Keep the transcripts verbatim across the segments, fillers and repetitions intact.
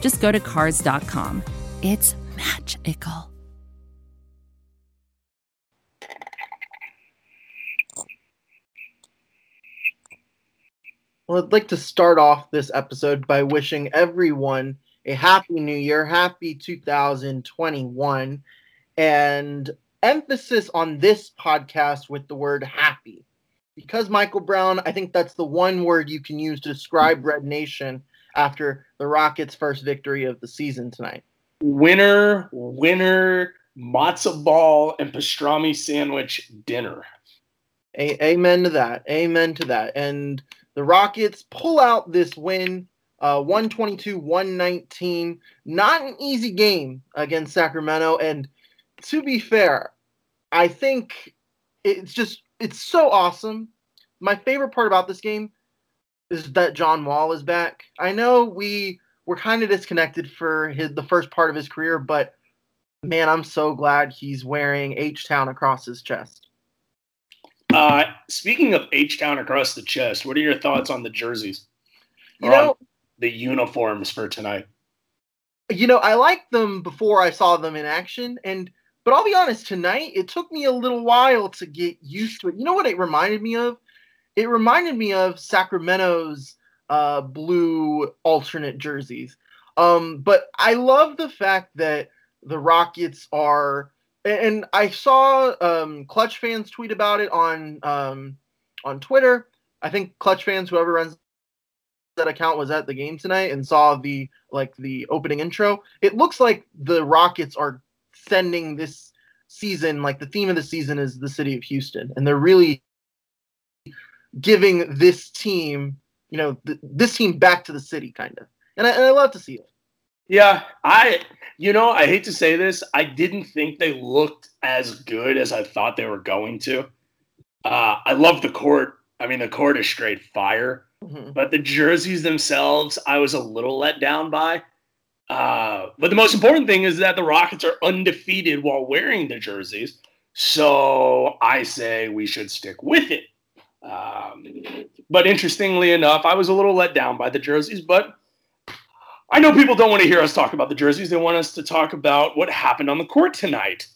just go to Cars dot com. It's magical. Well, I'd like to start off this episode by wishing everyone a happy new year, happy two thousand twenty-one, and emphasis on this podcast with the word happy. Because Michael Brown, I think that's the one word you can use to describe Red Nation after the Rockets' first victory of the season tonight. Winner, winner, matzo ball, and pastrami sandwich dinner. A- amen to that. Amen to that. And the Rockets pull out this win, one twenty-two to one nineteen. Not an easy game against Sacramento. And to be fair, I think it's just, it's so awesome. My favorite part about this game is that John Wall is back. I know we were kind of disconnected for his, the first part of his career, but man, I'm so glad he's wearing H-Town across his chest. Uh, speaking of H-Town across the chest, what are your thoughts on the jerseys? You or know, the uniforms for tonight? You know, I liked them before I saw them in action, and but I'll be honest, tonight it took me a little while to get used to it. You know what it reminded me of? It reminded me of Sacramento's uh, blue alternate jerseys. Um, but I love the fact that the Rockets are... And I saw um, Clutch fans tweet about it on um, on Twitter. I think Clutch fans, whoever runs that account, was at the game tonight and saw the like the opening intro. It looks like the Rockets are sending this season, like the theme of the season is the city of Houston, and they're really giving this team, you know, th- this team back to the city, kind of. And I, and I love to see it. Yeah, I, you know, I hate to say this. I didn't think they looked as good as I thought they were going to. Uh, I love the court. I mean, the court is straight fire. Mm-hmm. But the jerseys themselves, I was a little let down by. Uh, but the most important thing is that the Rockets are undefeated while wearing the jerseys. So I say we should stick with it. Um, but interestingly enough, I was a little let down by the jerseys, but I know people don't want to hear us talk about the jerseys. They want us to talk about what happened on the court tonight.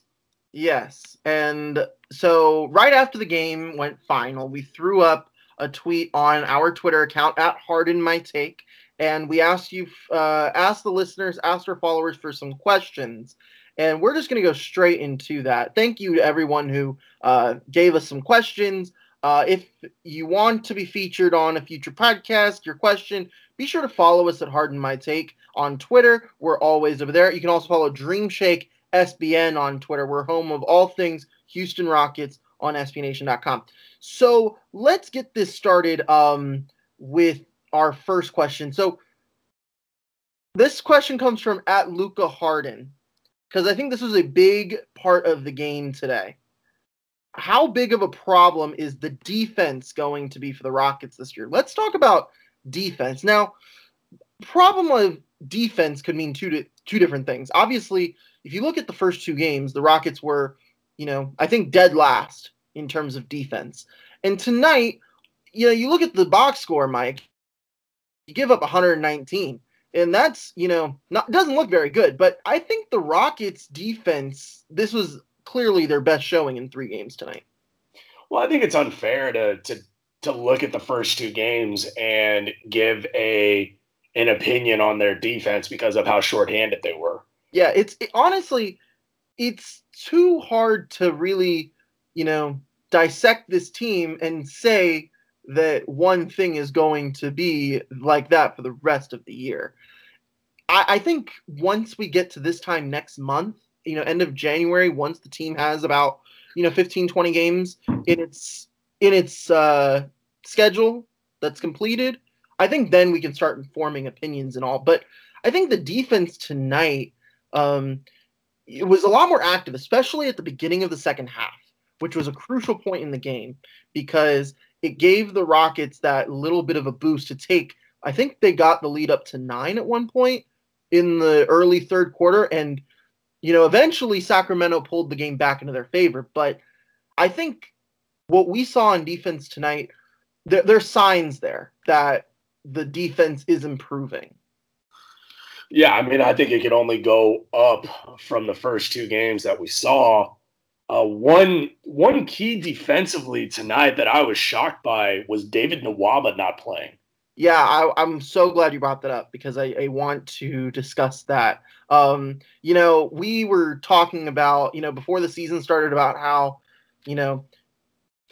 Yes. And so right after the game went final, we threw up a tweet on our Twitter account at HardenMyTake. And we asked you, uh, asked the listeners, asked our followers for some questions. And we're just going to go straight into that. Thank you to everyone who uh, gave us some questions. Uh, if you want to be featured on a future podcast, your question, be sure to follow us at Harden My Take on Twitter. We're always over there. You can also follow DreamShake S B N on Twitter. We're home of all things Houston Rockets on S B Nation dot com. So let's get this started um, with our first question. So this question comes from at Luca Harden, because I think this was a big part of the game today. How big of a problem is the defense going to be for the Rockets this year? Let's talk about defense. Now, problem of defense could mean two di- two different things. Obviously, if you look at the first two games, the Rockets were, you know, I think dead last in terms of defense. And tonight, you know, you look at the box score, Mike, you give up one nineteen. And that's, you know, not doesn't look very good. But I think the Rockets defense, this was clearly their best showing in three games tonight. Well, I think it's unfair to to to look at the first two games and give a an opinion on their defense because of how shorthanded they were. Yeah, it's it, honestly, it's too hard to really, you know, dissect this team and say that one thing is going to be like that for the rest of the year. I, I think once we get to this time next month, you know, end of January, once the team has about, you know, fifteen, twenty games in its in its uh, schedule that's completed, I think then we can start forming opinions and all. But I think the defense tonight Um, it was a lot more active, especially at the beginning of the second half, which was a crucial point in the game because it gave the Rockets that little bit of a boost to take. I think they got the lead up to nine at one point in the early third quarter. And, you know, eventually Sacramento pulled the game back into their favor. But I think what we saw in defense tonight, there, there are signs there that the defense is improving. Yeah, I mean, I think it could only go up from the first two games that we saw. Uh, one one key defensively tonight that I was shocked by was David Nwaba not playing. Yeah, I, I'm so glad you brought that up because I, I want to discuss that. Um, you know, we were talking about, you know, before the season started about how, you know,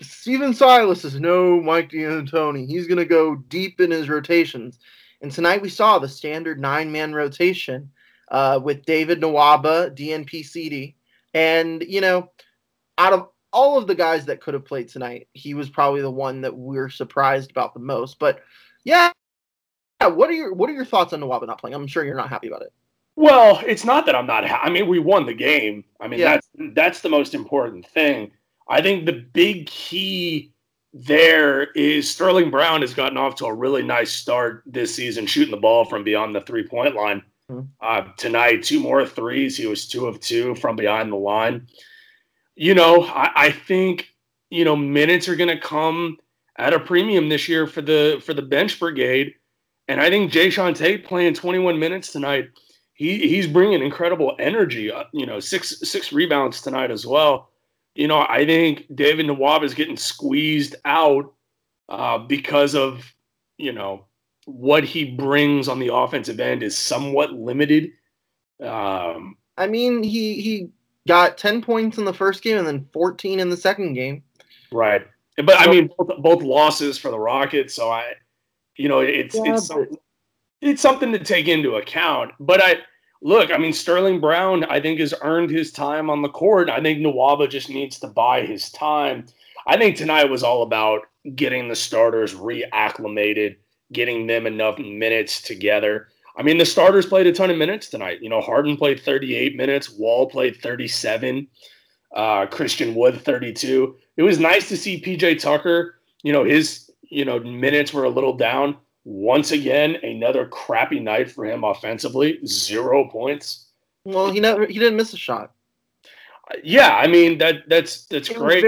Steven Silas is no Mike D'Antoni. He's going to go deep in his rotations. And tonight we saw the standard nine-man rotation uh, with David Nwaba, D N P C D. And, you know, out of all of the guys that could have played tonight, he was probably the one that we're surprised about the most. But, yeah, yeah what are your what are your thoughts on Nwaba not playing? I'm sure you're not happy about it. Well, it's not that I'm not ha- I mean, we won the game. I mean, yeah. that's that's the most important thing. I think the big key there is Sterling Brown has gotten off to a really nice start this season, shooting the ball from beyond the three-point line. Uh, tonight, two more threes. He was two of two from behind the line. You know, I, I think, you know, minutes are going to come at a premium this year for the for the bench brigade. And I think Jae'Sean Tate playing twenty-one minutes tonight, he he's bringing incredible energy. Uh, you know, six six rebounds tonight as well. You know, I think David Nwaba is getting squeezed out uh, because of, you know, what he brings on the offensive end is somewhat limited. Um, I mean, he he got ten points in the first game and then fourteen in the second game. Right. But, I mean, both, both losses for the Rockets. So, I, you know, it's, yeah, it's, some, it's something to take into account. But, I look, I mean, Sterling Brown, I think, has earned his time on the court. I think Nwaba just needs to buy his time. I think tonight was all about getting the starters reacclimated, getting them enough minutes together. I mean, the starters played a ton of minutes tonight. You know, Harden played thirty-eight minutes. Wall played thirty-seven. Uh, Christian Wood, thirty-two. It was nice to see P J. Tucker. You know, his, you know, minutes were a little down. Once again, another crappy night for him offensively. Zero points. Well, he never, he didn't miss a shot. Yeah, I mean, that that's that's it great.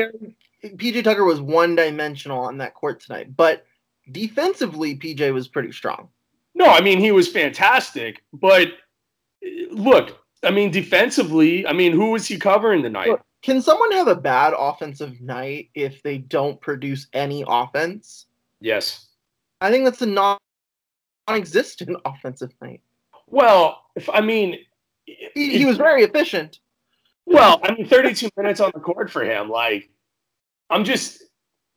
P J. Tucker was one-dimensional on that court tonight, but defensively, P J was pretty strong. No, I mean, he was fantastic. But, look, I mean, defensively, I mean, who was he covering tonight? Look, can someone have a bad offensive night if they don't produce any offense? Yes. I think that's a non- non-existent offensive night. Well, if, I mean... He, if, he was very efficient. Well, I mean, thirty-two minutes on the court for him. Like, I'm just...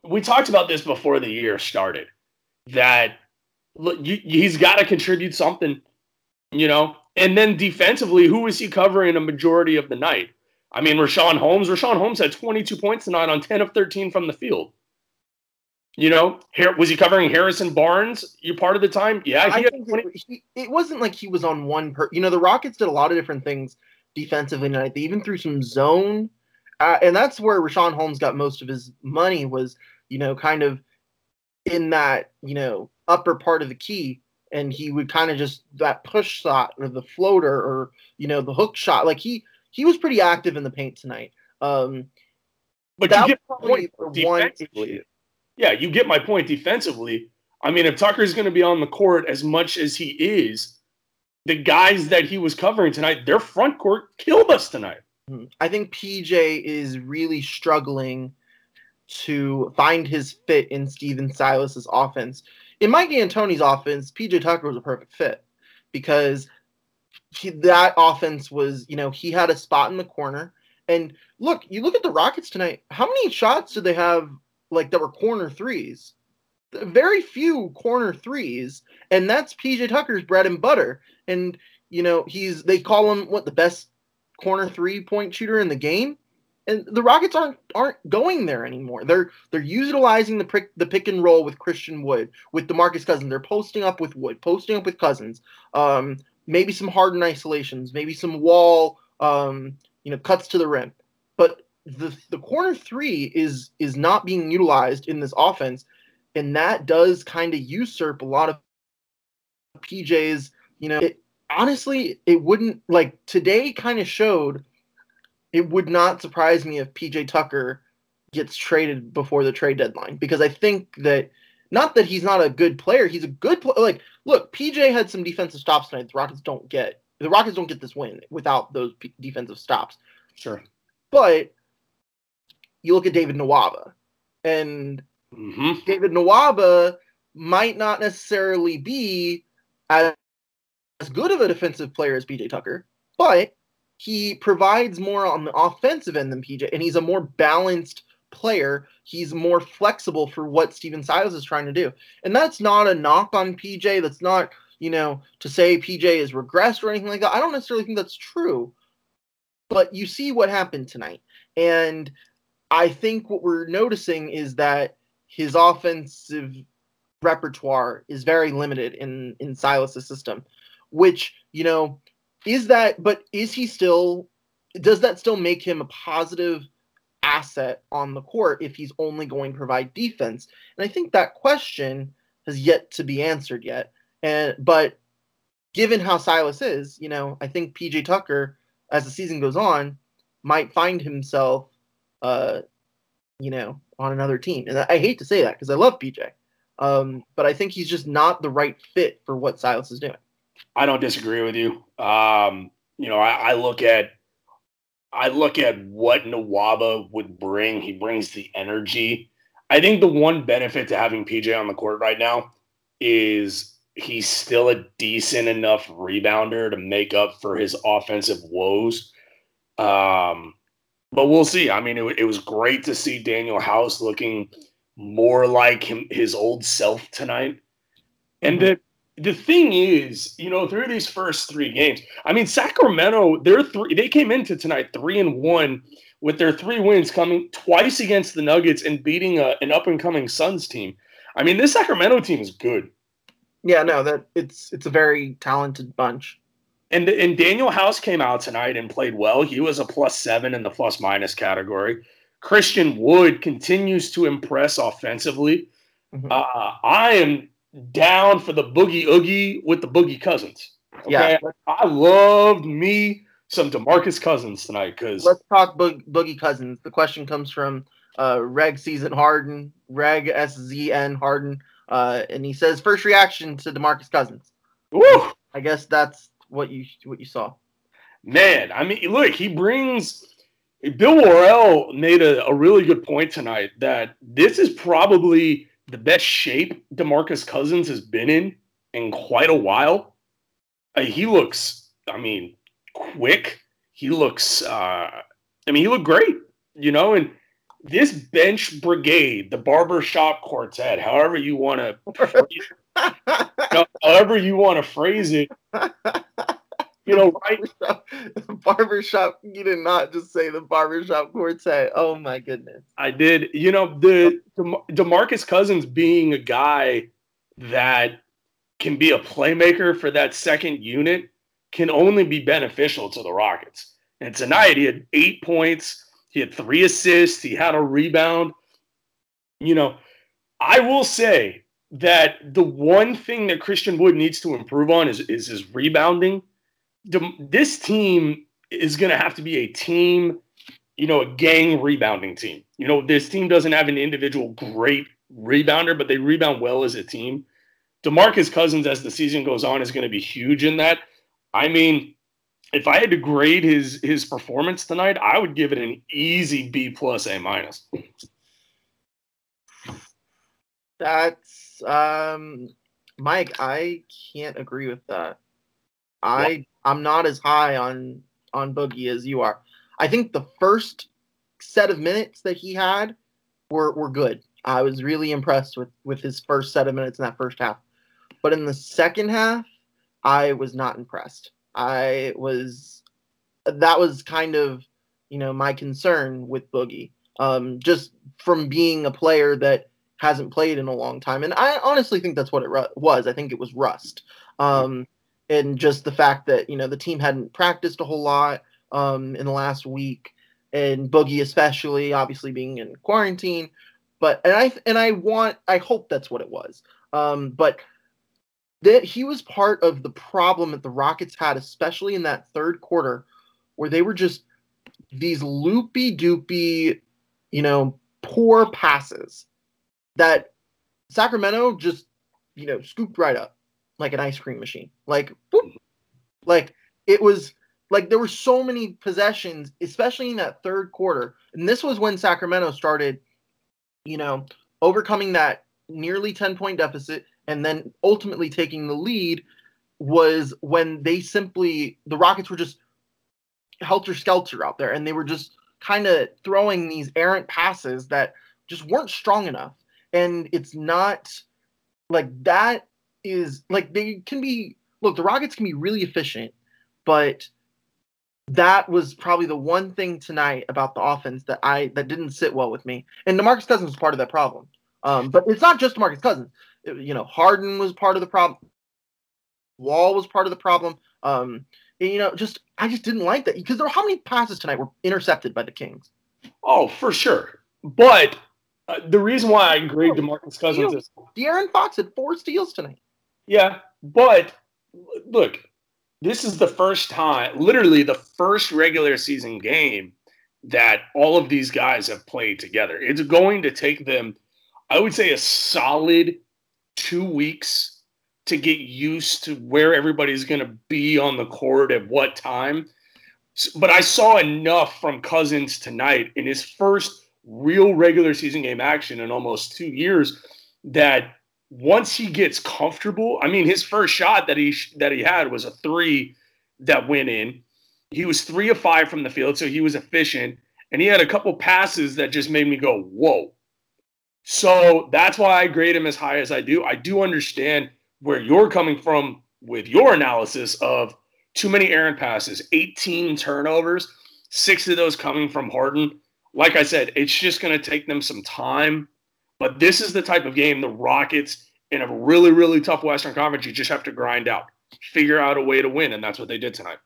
We talked about this before the year started, that look, you, he's got to contribute something, you know. And then defensively, who is he covering a majority of the night? I mean, Richaun Holmes. Richaun Holmes had twenty-two points tonight on ten of thirteen from the field. You know, here, was he covering Harrison Barnes you part of the time? Yeah. He I think he, it wasn't like he was on one per. You know, the Rockets did a lot of different things defensively tonight. They even threw some zone. Uh, and that's where Richaun Holmes got most of his money was, you know, kind of in that, you know, upper part of the key. And he would kind of just that push shot or the floater or, you know, the hook shot. Like he he was pretty active in the paint tonight. Um, but that you get was probably one issue. Yeah, you get my point defensively. I mean, if Tucker's going to be on the court as much as he is, the guys that he was covering tonight, their front court killed us tonight. I think P J is really struggling to find his fit in Steven Silas's offense. In Mike D'Antoni's offense, P J Tucker was a perfect fit because he, that offense was, you know, he had a spot in the corner. And look, you look at the Rockets tonight, how many shots did they have, like, that were corner threes? Very few corner threes, and that's P J Tucker's bread and butter. And, you know, he's they call him, what, the best corner three-point shooter in the game, and the Rockets aren't aren't going there anymore. They're they're utilizing the pick, the pick and roll with Christian Wood, with DeMarcus Cousins. They're posting up with Wood, posting up with Cousins. Um, maybe some Harden isolations, maybe some Wall, um, you know, cuts to the rim. But the the corner three is is not being utilized in this offense, and that does kind of usurp a lot of P J's. You know, it, honestly, it wouldn't like today kind of showed. It would not surprise me if P J Tucker gets traded before the trade deadline, because I think that not that he's not a good player, he's a good player. Like, look, P J had some defensive stops tonight. The Rockets don't get the Rockets don't get this win without those p- defensive stops. Sure, but you look at David Nwaba, and mm-hmm. David Nwaba might not necessarily be as good of a defensive player as P J Tucker, but he provides more on the offensive end than P J, and he's a more balanced player. He's more flexible for what Steven Silas is trying to do. And that's not a knock on P J. That's not, you know, to say P J is regressed or anything like that. I don't necessarily think that's true. But you see what happened tonight. And I think what we're noticing is that his offensive repertoire is very limited in, in Silas' system, which, you know, Is that, but is he still, does that still make him a positive asset on the court if he's only going to provide defense? And I think that question has yet to be answered yet. And, but given how Silas is, you know, I think P J Tucker, as the season goes on, might find himself, uh, you know, on another team. And I hate to say that because I love P J. Um, but I think he's just not the right fit for what Silas is doing. I don't disagree with you. Um, you know, I, I look at I look at what Nwaba would bring. He brings the energy. I think the one benefit to having P J on the court right now is he's still a decent enough rebounder to make up for his offensive woes. Um, but we'll see. I mean, it, it was great to see Danuel House looking more like him, his old self tonight. And that, the thing is, you know, through these first three games, I mean, Sacramento, they're three, they came into tonight three and one with their three wins coming twice against the Nuggets and beating a, an up-and-coming Suns team. I mean, this Sacramento team is good. Yeah, no, that it's it's a very talented bunch. And and Danuel House came out tonight and played well. He was a plus seven in the plus-minus category. Christian Wood continues to impress offensively. Mm-hmm. Uh, I am down for the boogie oogie with the Boogie Cousins. Okay? Yeah, I loved me some DeMarcus Cousins tonight. Because let's talk bo- Boogie Cousins. The question comes from uh, Reg Season Harden, Reg S Z N Harden, uh, and he says, "First reaction to DeMarcus Cousins." Woo! I guess that's what you what you saw. Man, I mean, look, he brings. Bill Worrell made a, a really good point tonight that this is probably the best shape DeMarcus Cousins has been in in quite a while. Uh, he looks, I mean, quick. He looks, uh, I mean, he looked great, you know, and this bench brigade, the barbershop quartet, however you want to, no, however you want to phrase it, you know, right? Barbershop, barbershop, you did not just say the barbershop quartet. Oh, my goodness. I did. You know, the, the DeMarcus Cousins being a guy that can be a playmaker for that second unit can only be beneficial to the Rockets. And tonight he had eight points. He had three assists. He had a rebound. You know, I will say that the one thing that Christian Wood needs to improve on is, is his rebounding. This team is going to have to be a team, you know, a gang rebounding team. You know, this team doesn't have an individual great rebounder, but they rebound well as a team. DeMarcus Cousins, as the season goes on, is going to be huge in that. I mean, if I had to grade his his performance tonight, I would give it an easy B plus, A minus. That's, um, Mike, I can't agree with that. I I'm not as high on, on Boogie as you are. I think the first set of minutes that he had were were good. I was really impressed with, with his first set of minutes in that first half. But in the second half, I was not impressed. I was that was kind of, you know, my concern with Boogie. Um, just from being a player that hasn't played in a long time. And I honestly think that's what it was. I think it was rust. Um and just the fact that, you know, the team hadn't practiced a whole lot um, in the last week, and Boogie especially, obviously being in quarantine. But and I and I want I hope that's what it was. Um, but that he was part of the problem that the Rockets had, especially in that third quarter, where they were just these loopy doopy, you know, poor passes that Sacramento just, you know, scooped right up like an ice cream machine. Like, boop. Like it was like there were so many possessions, especially in that third quarter. And this was when Sacramento started, you know, overcoming that nearly ten-point deficit and then ultimately taking the lead, was when they simply, the Rockets were just helter-skelter out there, and they were just kind of throwing these errant passes that just weren't strong enough. And it's not, like, that is, like, they can be, look, the Rockets can be really efficient, but that was probably the one thing tonight about the offense that I that didn't sit well with me. And DeMarcus Cousins was part of that problem. Um, but it's not just DeMarcus Cousins. It, you know, Harden was part of the problem. Wall was part of the problem. Um, and, you know, just I just didn't like that, because there were, how many passes tonight were intercepted by the Kings? Oh, for sure. But uh, the reason why I grade DeMarcus Cousins is De'Aaron Fox had four steals tonight. Yeah, but look. This is the first time, literally the first regular season game that all of these guys have played together. It's going to take them, I would say, a solid two weeks to get used to where everybody's going to be on the court at what time. But I saw enough from Cousins tonight in his first real regular season game action in almost two years that once he gets comfortable, I mean, his first shot that he that he had was a three that went in. He was three of five from the field, so he was efficient. And he had a couple passes that just made me go, whoa. So that's why I grade him as high as I do. I do understand where you're coming from with your analysis of too many errant passes, eighteen turnovers, six of those coming from Harden. Like I said, it's just going to take them some time. But this is the type of game the Rockets, in a really, really tough Western Conference, you just have to grind out, figure out a way to win, and that's what they did tonight.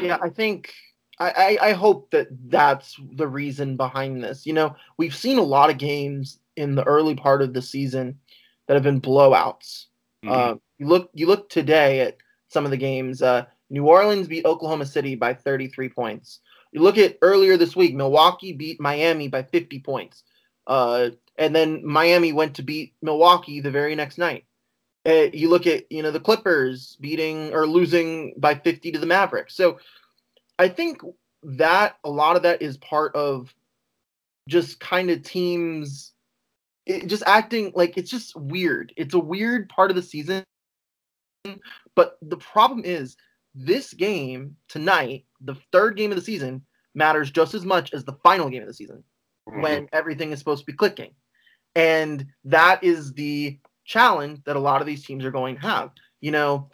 Yeah, I think I, I, I hope that that's the reason behind this. You know, we've seen a lot of games in the early part of the season that have been blowouts. Mm-hmm. Uh, you look, you look today at some of the games. Uh, New Orleans beat Oklahoma City by thirty-three points. You look at earlier this week, Milwaukee beat Miami by fifty points. Uh, and then Miami went to beat Milwaukee the very next night. Uh, you look at, you know, the Clippers beating or losing by fifty to the Mavericks. So I think that a lot of that is part of just kind of teams it, just acting like it's just weird. It's a weird part of the season. But the problem is this game tonight, the third game of the season, matters just as much as the final game of the season, when everything is supposed to be clicking. And that is the challenge that a lot of these teams are going to have, you know,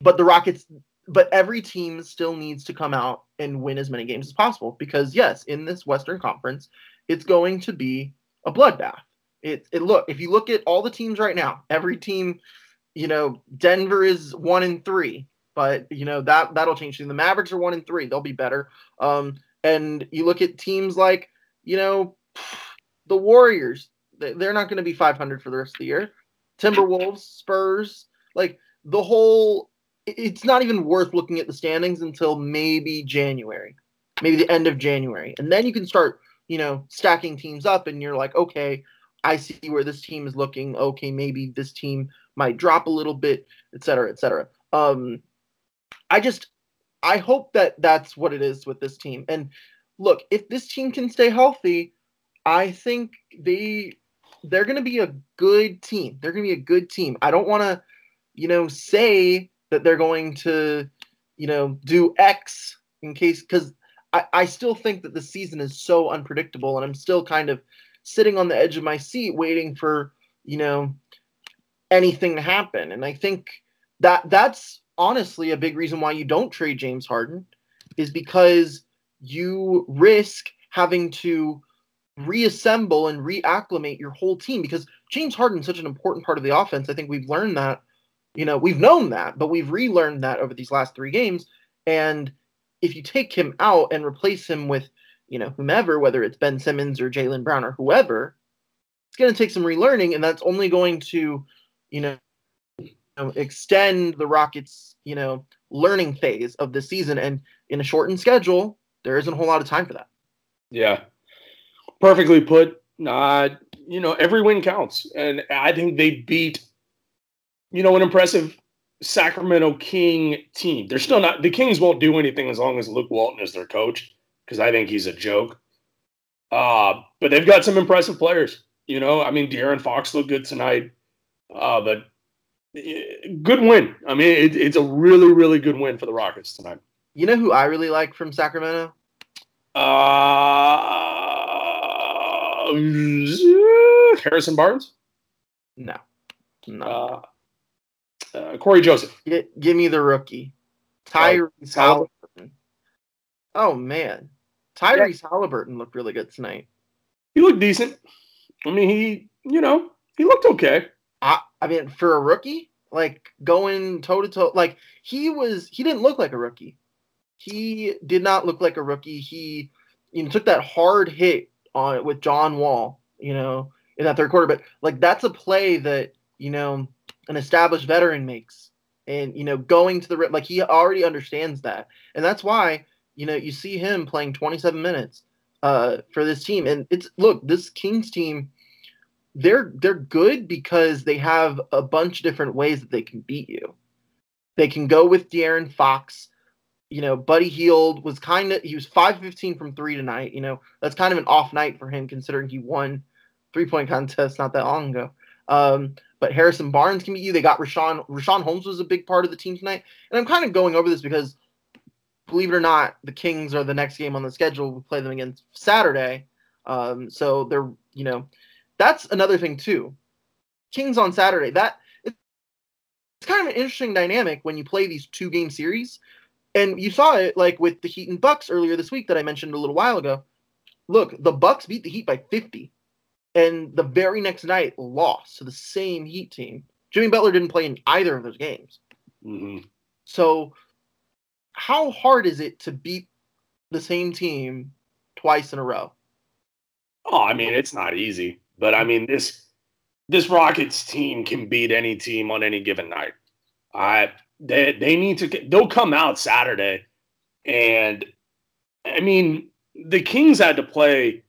but the Rockets, but every team still needs to come out and win as many games as possible, because yes, in this Western Conference, it's going to be a bloodbath. It, it look, if you look at all the teams right now, every team, you know, Denver is one and three, but you know, that, that'll change. The Mavericks are one and three. They'll be better. Um, And you look at teams like, you know, the Warriors. They're not going to be five hundred for the rest of the year. Timberwolves, Spurs. Like, the whole – it's not even worth looking at the standings until maybe January, maybe the end of January. And then you can start, you know, stacking teams up, and you're like, okay, I see where this team is looking. Okay, maybe this team might drop a little bit, et cetera, et cetera. Um, I just – I hope that that's what it is with this team. And look, if this team can stay healthy, I think they, they're going to be a good team. They're going to be a good team. I don't want to, you know, say that they're going to, you know, do X in case, because I, I still think that the season is so unpredictable, and I'm still kind of sitting on the edge of my seat waiting for, you know, anything to happen. And I think that that's, honestly, a big reason why you don't trade James Harden is because you risk having to reassemble and reacclimate your whole team, because James Harden is such an important part of the offense. I think we've learned that You know, we've known that, but we've relearned that over these last three games. And if you take him out and replace him with, you know, whomever, whether it's Ben Simmons or Jaylen Brown or whoever, it's going to take some relearning, and that's only going to, you know, extend the Rockets, you know, learning phase of the season. And in a shortened schedule, there isn't a whole lot of time for that. Yeah. Perfectly put. Uh, you know, every win counts. And I think they beat, you know, an impressive Sacramento King team. They're still not, the Kings won't do anything as long as Luke Walton is their coach, because I think he's a joke. Uh, but they've got some impressive players. You know, I mean, De'Aaron Fox looked good tonight, uh, but good win. I mean, it, it's a really, really good win for the Rockets tonight. You know who I really like from Sacramento? Uh, Harrison Barnes? No. No. Uh, uh, Corey Joseph. G- give me the rookie. Tyrese Haliburton. Haliburton. Oh, man. Tyrese yeah. Haliburton looked really good tonight. He looked decent. I mean, he, you know, he looked okay. I, I mean, for a rookie, like, going toe-to-toe, like, he was, he didn't look like a rookie. He did not look like a rookie. He, you know, took that hard hit on with John Wall, you know, in that third quarter. But, like, that's a play that, you know, an established veteran makes. And, you know, going to the, like, he already understands that. And that's why, you know, you see him playing twenty-seven minutes. Uh, for this team. And it's, look, this Kings team, they're they're good because they have a bunch of different ways that they can beat you. They can go with De'Aaron Fox. You know, Buddy Hield was kind of, he was five for fifteen from three tonight. You know, that's kind of an off night for him considering he won three-point contest not that long ago. Um, but Harrison Barnes can beat you. They got Richaun, Richaun Holmes was a big part of the team tonight. And I'm kind of going over this because, believe it or not, the Kings are the next game on the schedule. We play them again Saturday. Um, so they're, you know, that's another thing too. Kings on Saturday. That it's kind of an interesting dynamic when you play these two game series. And you saw it like with the Heat and Bucks earlier this week that I mentioned a little while ago. Look, the Bucks beat the Heat by fifty. And the very next night lost to the same Heat team. Jimmy Butler didn't play in either of those games. Mm-hmm. So how hard is it to beat the same team twice in a row? Oh, I mean, it's not easy. But, I mean, this this Rockets team can beat any team on any given night. I they they need to – they'll come out Saturday. And, I mean, the Kings had to play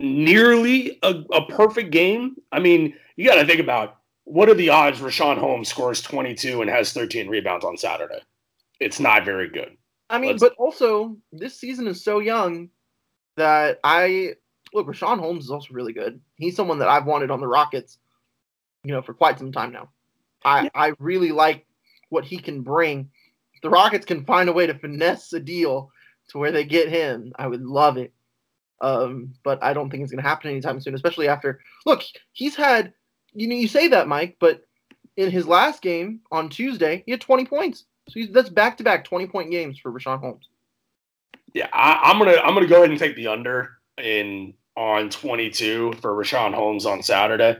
nearly a, a perfect game. I mean, you got to think about, what are the odds Richaun Holmes scores twenty-two and has thirteen rebounds on Saturday? It's not very good. I mean, Let's... but also, this season is so young that I – look, Richaun Holmes is also really good. He's someone that I've wanted on the Rockets, you know, for quite some time now. I, yeah. I really like what he can bring. If the Rockets can find a way to finesse a deal to where they get him, I would love it. Um, but I don't think it's going to happen anytime soon, especially after – look, he's had – you know, you say that, Mike, but in his last game on Tuesday, he had twenty points. So he's, that's back-to-back twenty-point games for Richaun Holmes. Yeah, I, I'm gonna I'm gonna go ahead and take the under in on twenty-two for Richaun Holmes on Saturday.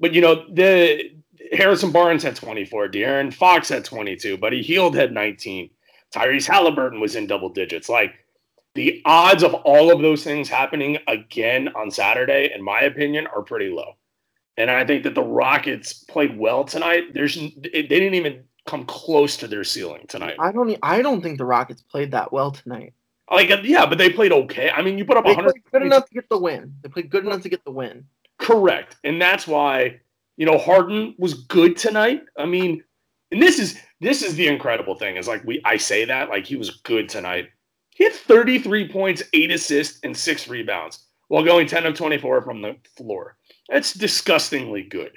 But you know, the Harrison Barnes had twenty-four, De'Aaron Fox had twenty-two, Buddy Hield had nineteen, Tyrese Haliburton was in double digits. Like the odds of all of those things happening again on Saturday, in my opinion, are pretty low. And I think that the Rockets played well tonight. There's they didn't even come close to their ceiling tonight. I don't I don't think the Rockets played that well tonight. Like, yeah, but they played okay. I mean, you put up one hundred. They played good enough to get the win. They played good enough to get the win. Correct. And that's why, you know, Harden was good tonight. I mean, and this is this is the incredible thing. Is like we I say that, like he was good tonight. He had thirty-three points, eight assists, and six rebounds while going ten of twenty-four from the floor. That's disgustingly good.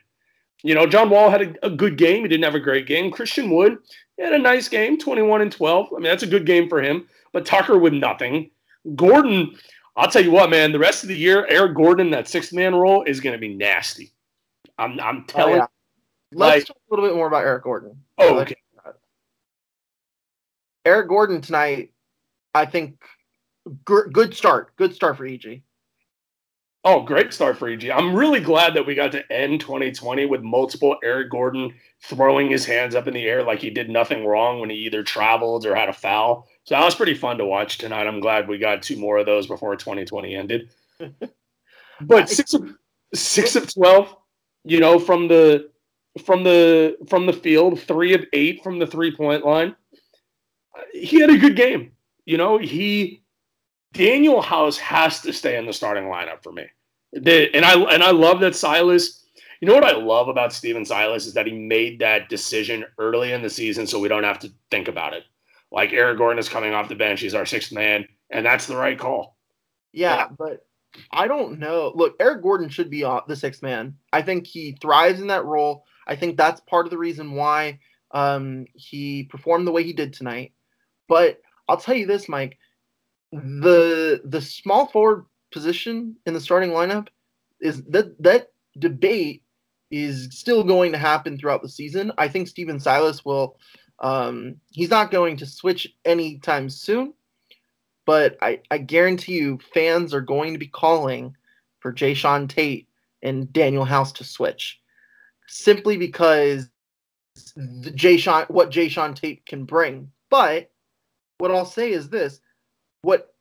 You know, John Wall had a, a good game. He didn't have a great game. Christian Wood had a nice game, twenty-one and twelve. I mean, that's a good game for him. But Tucker with nothing. Gordon, I'll tell you what, man, the rest of the year, Eric Gordon, that sixth man role is going to be nasty. I'm, I'm telling you. Oh, yeah. Let's like, talk a little bit more about Eric Gordon. Oh, okay. Eric Gordon tonight, I think, gr- good start. Good start for E G. Oh, great start for E G. I'm really glad that we got to end twenty twenty with multiple Eric Gordon throwing his hands up in the air like he did nothing wrong when he either traveled or had a foul. So that was pretty fun to watch tonight. I'm glad we got two more of those before twenty twenty ended. But six of, six of twelve, you know, from the from the from the field, three of eight from the three point line. He had a good game. You know, he Danuel House has to stay in the starting lineup for me. The, and I and I love that Silas. You know what I love about Steven Silas is that he made that decision early in the season so we don't have to think about it. Like, Eric Gordon is coming off the bench. He's our sixth man, and that's the right call. Yeah, yeah. But I don't know. Look, Eric Gordon should be the sixth man. I think he thrives in that role. I think that's part of the reason why um, he performed the way he did tonight. But I'll tell you this, Mike. The the small forward position in the starting lineup is that that debate is still going to happen throughout the season. I think Steven Silas will um, he's not going to switch anytime soon, but I, I guarantee you fans are going to be calling for Jae'Sean Tate and Danuel House to switch simply because the Jae'Sean what Jae'Sean Tate can bring. But what I'll say is this. What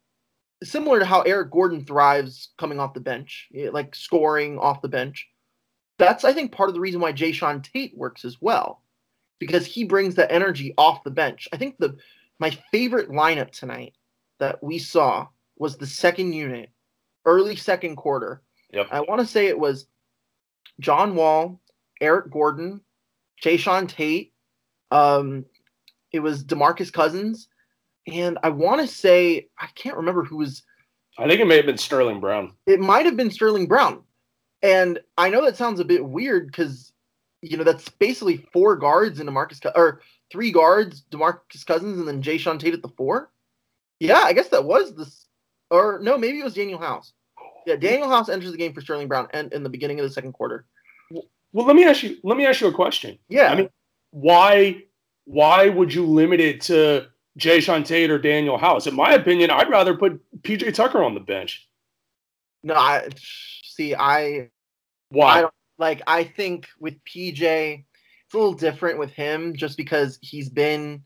similar to how Eric Gordon thrives coming off the bench, like scoring off the bench. That's, I think, part of the reason why Jae'Sean Tate works as well, because he brings the energy off the bench. I think the my favorite lineup tonight that we saw was the second unit, early second quarter. Yep. I want to say it was John Wall, Eric Gordon, Jae'Sean Tate. Um, it was DeMarcus Cousins. And I want to say, I can't remember who was. I think it may have been Sterling Brown. It might have been Sterling Brown. And I know that sounds a bit weird because, you know, that's basically four guards and DeMarcus, or three guards, DeMarcus Cousins, and then Jae'Sean Tate at the four. Yeah, I guess that was this. Or no, maybe it was Danuel House. Yeah, Danuel House enters the game for Sterling Brown and in the beginning of the second quarter. Well, let me ask you, let me ask you a question. Yeah. I mean, why, why would you limit it to Jae'Sean Tate or Danuel House? In my opinion, I'd rather put P J. Tucker on the bench. No, I see. I why? I don't, like, I think with P J, it's a little different with him just because he's been.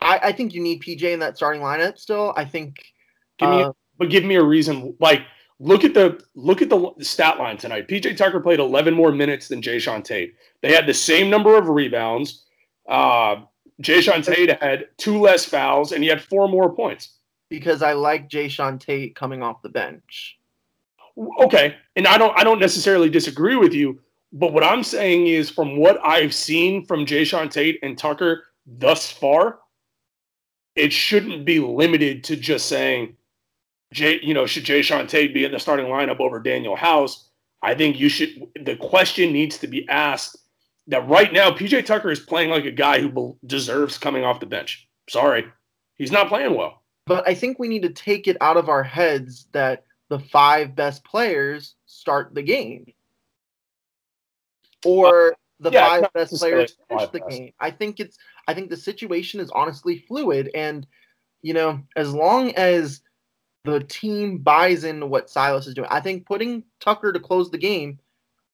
I, I think you need P J in that starting lineup still. I think. Give me, uh, but give me a reason. Like, look at the look at the stat line tonight. P J. Tucker played eleven more minutes than Jae'Sean Tate. They had the same number of rebounds. Uh, Jae'Sean Tate had two less fouls, and he had four more points. Because I like Jae'Sean Tate coming off the bench. Okay, and I don't I don't necessarily disagree with you, but what I'm saying is from what I've seen from Jae'Sean Tate and Tucker thus far, it shouldn't be limited to just saying, Jay, you know, should Jae'Sean Tate be in the starting lineup over Danuel House? I think you should. The question needs to be asked that right now, P J. Tucker is playing like a guy who deserves coming off the bench. Sorry. He's not playing well. But I think we need to take it out of our heads that the five best players start the game. Or the yeah, five best players finish the best. game. I think it's I think the situation is honestly fluid. And, you know, as long as the team buys into what Silas is doing, I think putting Tucker to close the game,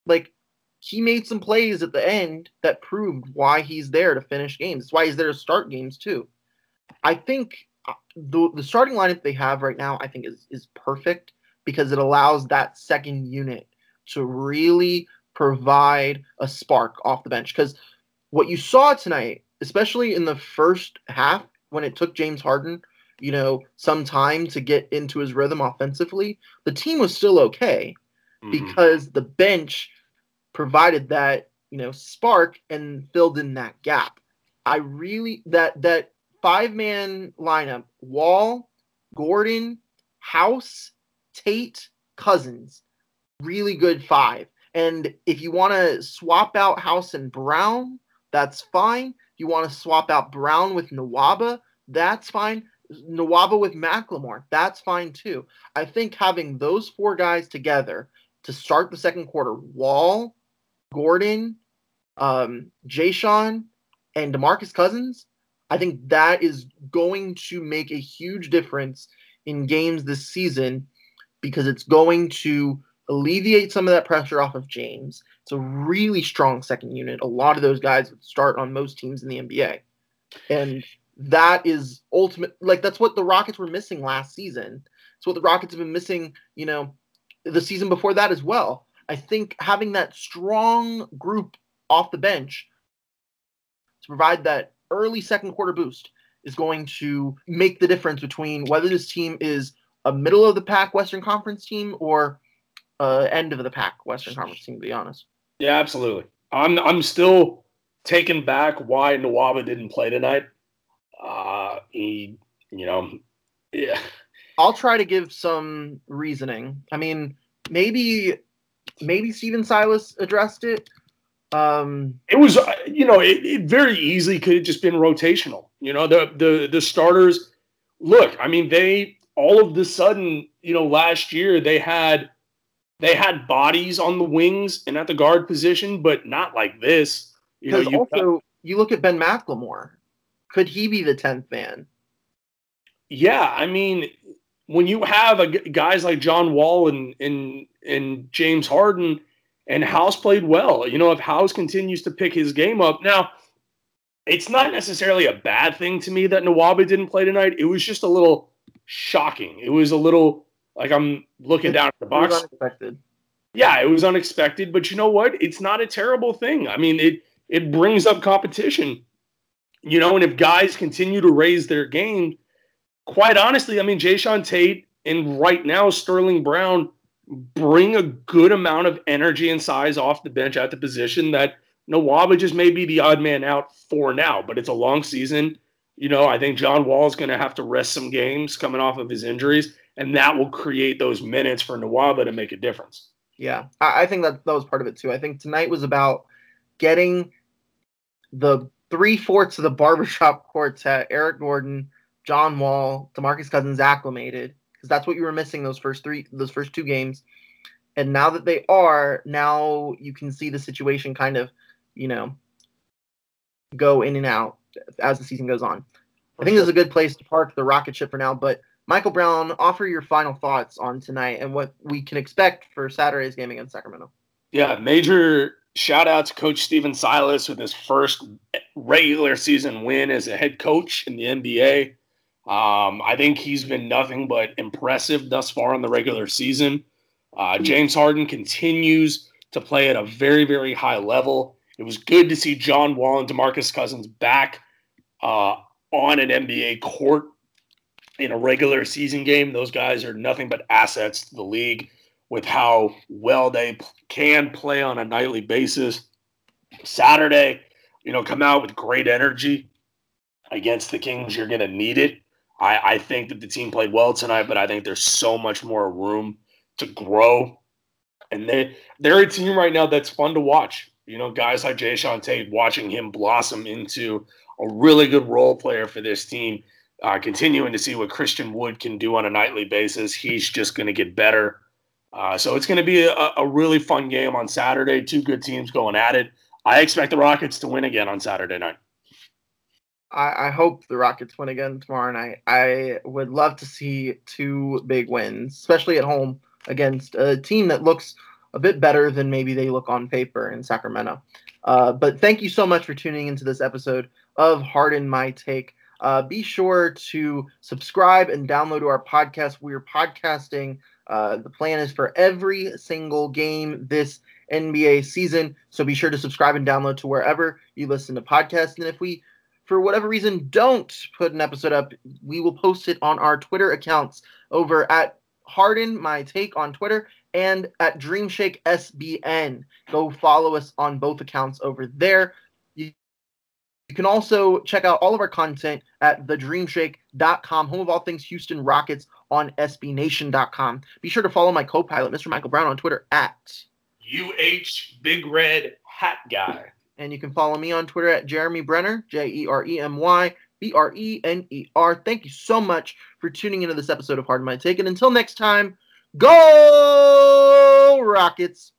like, he made some plays at the end that proved why he's there to finish games. It's why he's there to start games, too. I think the, the starting lineup they have right now, I think, is, is perfect because it allows that second unit to really provide a spark off the bench. Because what you saw tonight, especially in the first half when it took James Harden, you know, some time to get into his rhythm offensively, the team was still okay mm-hmm. because the bench provided that, you know, spark and filled in that gap. I really that that five man lineup: Wall, Gordon, House, Tate, Cousins. Really good five. And if you want to swap out House and Brown, that's fine. You want to swap out Brown with Nwaba, that's fine. Nwaba with McLemore, that's fine too. I think having those four guys together to start the second quarter: Wall, Gordon, um, Jae'Sean, and DeMarcus Cousins, I think that is going to make a huge difference in games this season because it's going to alleviate some of that pressure off of James. It's a really strong second unit. A lot of those guys would start on most teams in the N B A. And that is ultimate. Like, that's what the Rockets were missing last season. It's what the Rockets have been missing, you know, the season before that as well. I think having that strong group off the bench to provide that early second quarter boost is going to make the difference between whether this team is a middle of the pack Western Conference team or uh, end of the pack Western Conference team, to be honest. Yeah, absolutely. I'm I'm still taken back why Nwaba didn't play tonight. Uh, he, you know, yeah. I'll try to give some reasoning. I mean, maybe maybe Steven Silas addressed it. Um, it was, you know, it, it very easily could have just been rotational. You know, the, the the starters, look, I mean, they all of the sudden, you know, last year they had they had bodies on the wings and at the guard position, but not like this. You know, you also got, you look at Ben McLemore. Could he be the tenth man? Yeah, I mean, when you have a, guys like John Wall and and and James Harden. And House played well. You know, if House continues to pick his game up. Now, it's not necessarily a bad thing to me that Nwaba didn't play tonight. It was just a little shocking. It was a little, like, I'm looking down at the box. It was unexpected. Yeah, it was unexpected. But you know what? It's not a terrible thing. I mean, it it brings up competition. You know, and if guys continue to raise their game, quite honestly, I mean, Jae'Sean Tate and right now Sterling Brown bring a good amount of energy and size off the bench at the position that Nwaba just may be the odd man out for now, but it's a long season. You know, I think John Wall is going to have to rest some games coming off of his injuries, and that will create those minutes for Nwaba to make a difference. Yeah, I think that that was part of it too. I think tonight was about getting the three-fourths of the barbershop quartet, Eric Gordon, John Wall, DeMarcus Cousins acclimated. That's what you were missing those first three, those first two games. And now that they are, now you can see the situation kind of, you know, go in and out as the season goes on. I think this is a good place to park the rocket ship for now. But Michael Brown, offer your final thoughts on tonight and what we can expect for Saturday's game against Sacramento. Yeah, major shout out to Coach Steven Silas with his first regular season win as a head coach in the N B A. Um, I think he's been nothing but impressive thus far in the regular season. Uh, James Harden continues to play at a very, very high level. It was good to see John Wall and DeMarcus Cousins back uh, on an N B A court in a regular season game. Those guys are nothing but assets to the league with how well they p- can play on a nightly basis. Saturday, you know, come out with great energy against the Kings. You're going to need it. I, I think that the team played well tonight, but I think there's so much more room to grow. And they, they're a team right now that's fun to watch. You know, guys like Jae'Sean Tate, watching him blossom into a really good role player for this team, uh, continuing to see what Christian Wood can do on a nightly basis. He's just going to get better. Uh, so it's going to be a, a really fun game on Saturday. Two good teams going at it. I expect the Rockets to win again on Saturday night. I hope the Rockets win again tomorrow night. I would love to see two big wins, especially at home against a team that looks a bit better than maybe they look on paper in Sacramento. Uh, but thank you so much for tuning into this episode of Harden My Take. Uh, be sure to subscribe and download to our podcast. We are podcasting. Uh, the plan is for every single game this N B A season. So be sure to subscribe and download to wherever you listen to podcasts. And if we for whatever reason don't put an episode up, we will post it on our Twitter accounts over at HardenMyTake on Twitter and at DreamShakeSBN. Go follow us on both accounts over there. You, you can also check out all of our content at the dream shake dot com, home of all things Houston Rockets, on S B Nation dot com. Be sure to follow my co-pilot, Mister Michael Brown, on Twitter at U H Big Red Hat Guy. And you can follow me on Twitter at Jeremy Brenner, J E R E M Y B R E N E R. Thank you so much for tuning into this episode of Harden My Take. And until next time, go Rockets!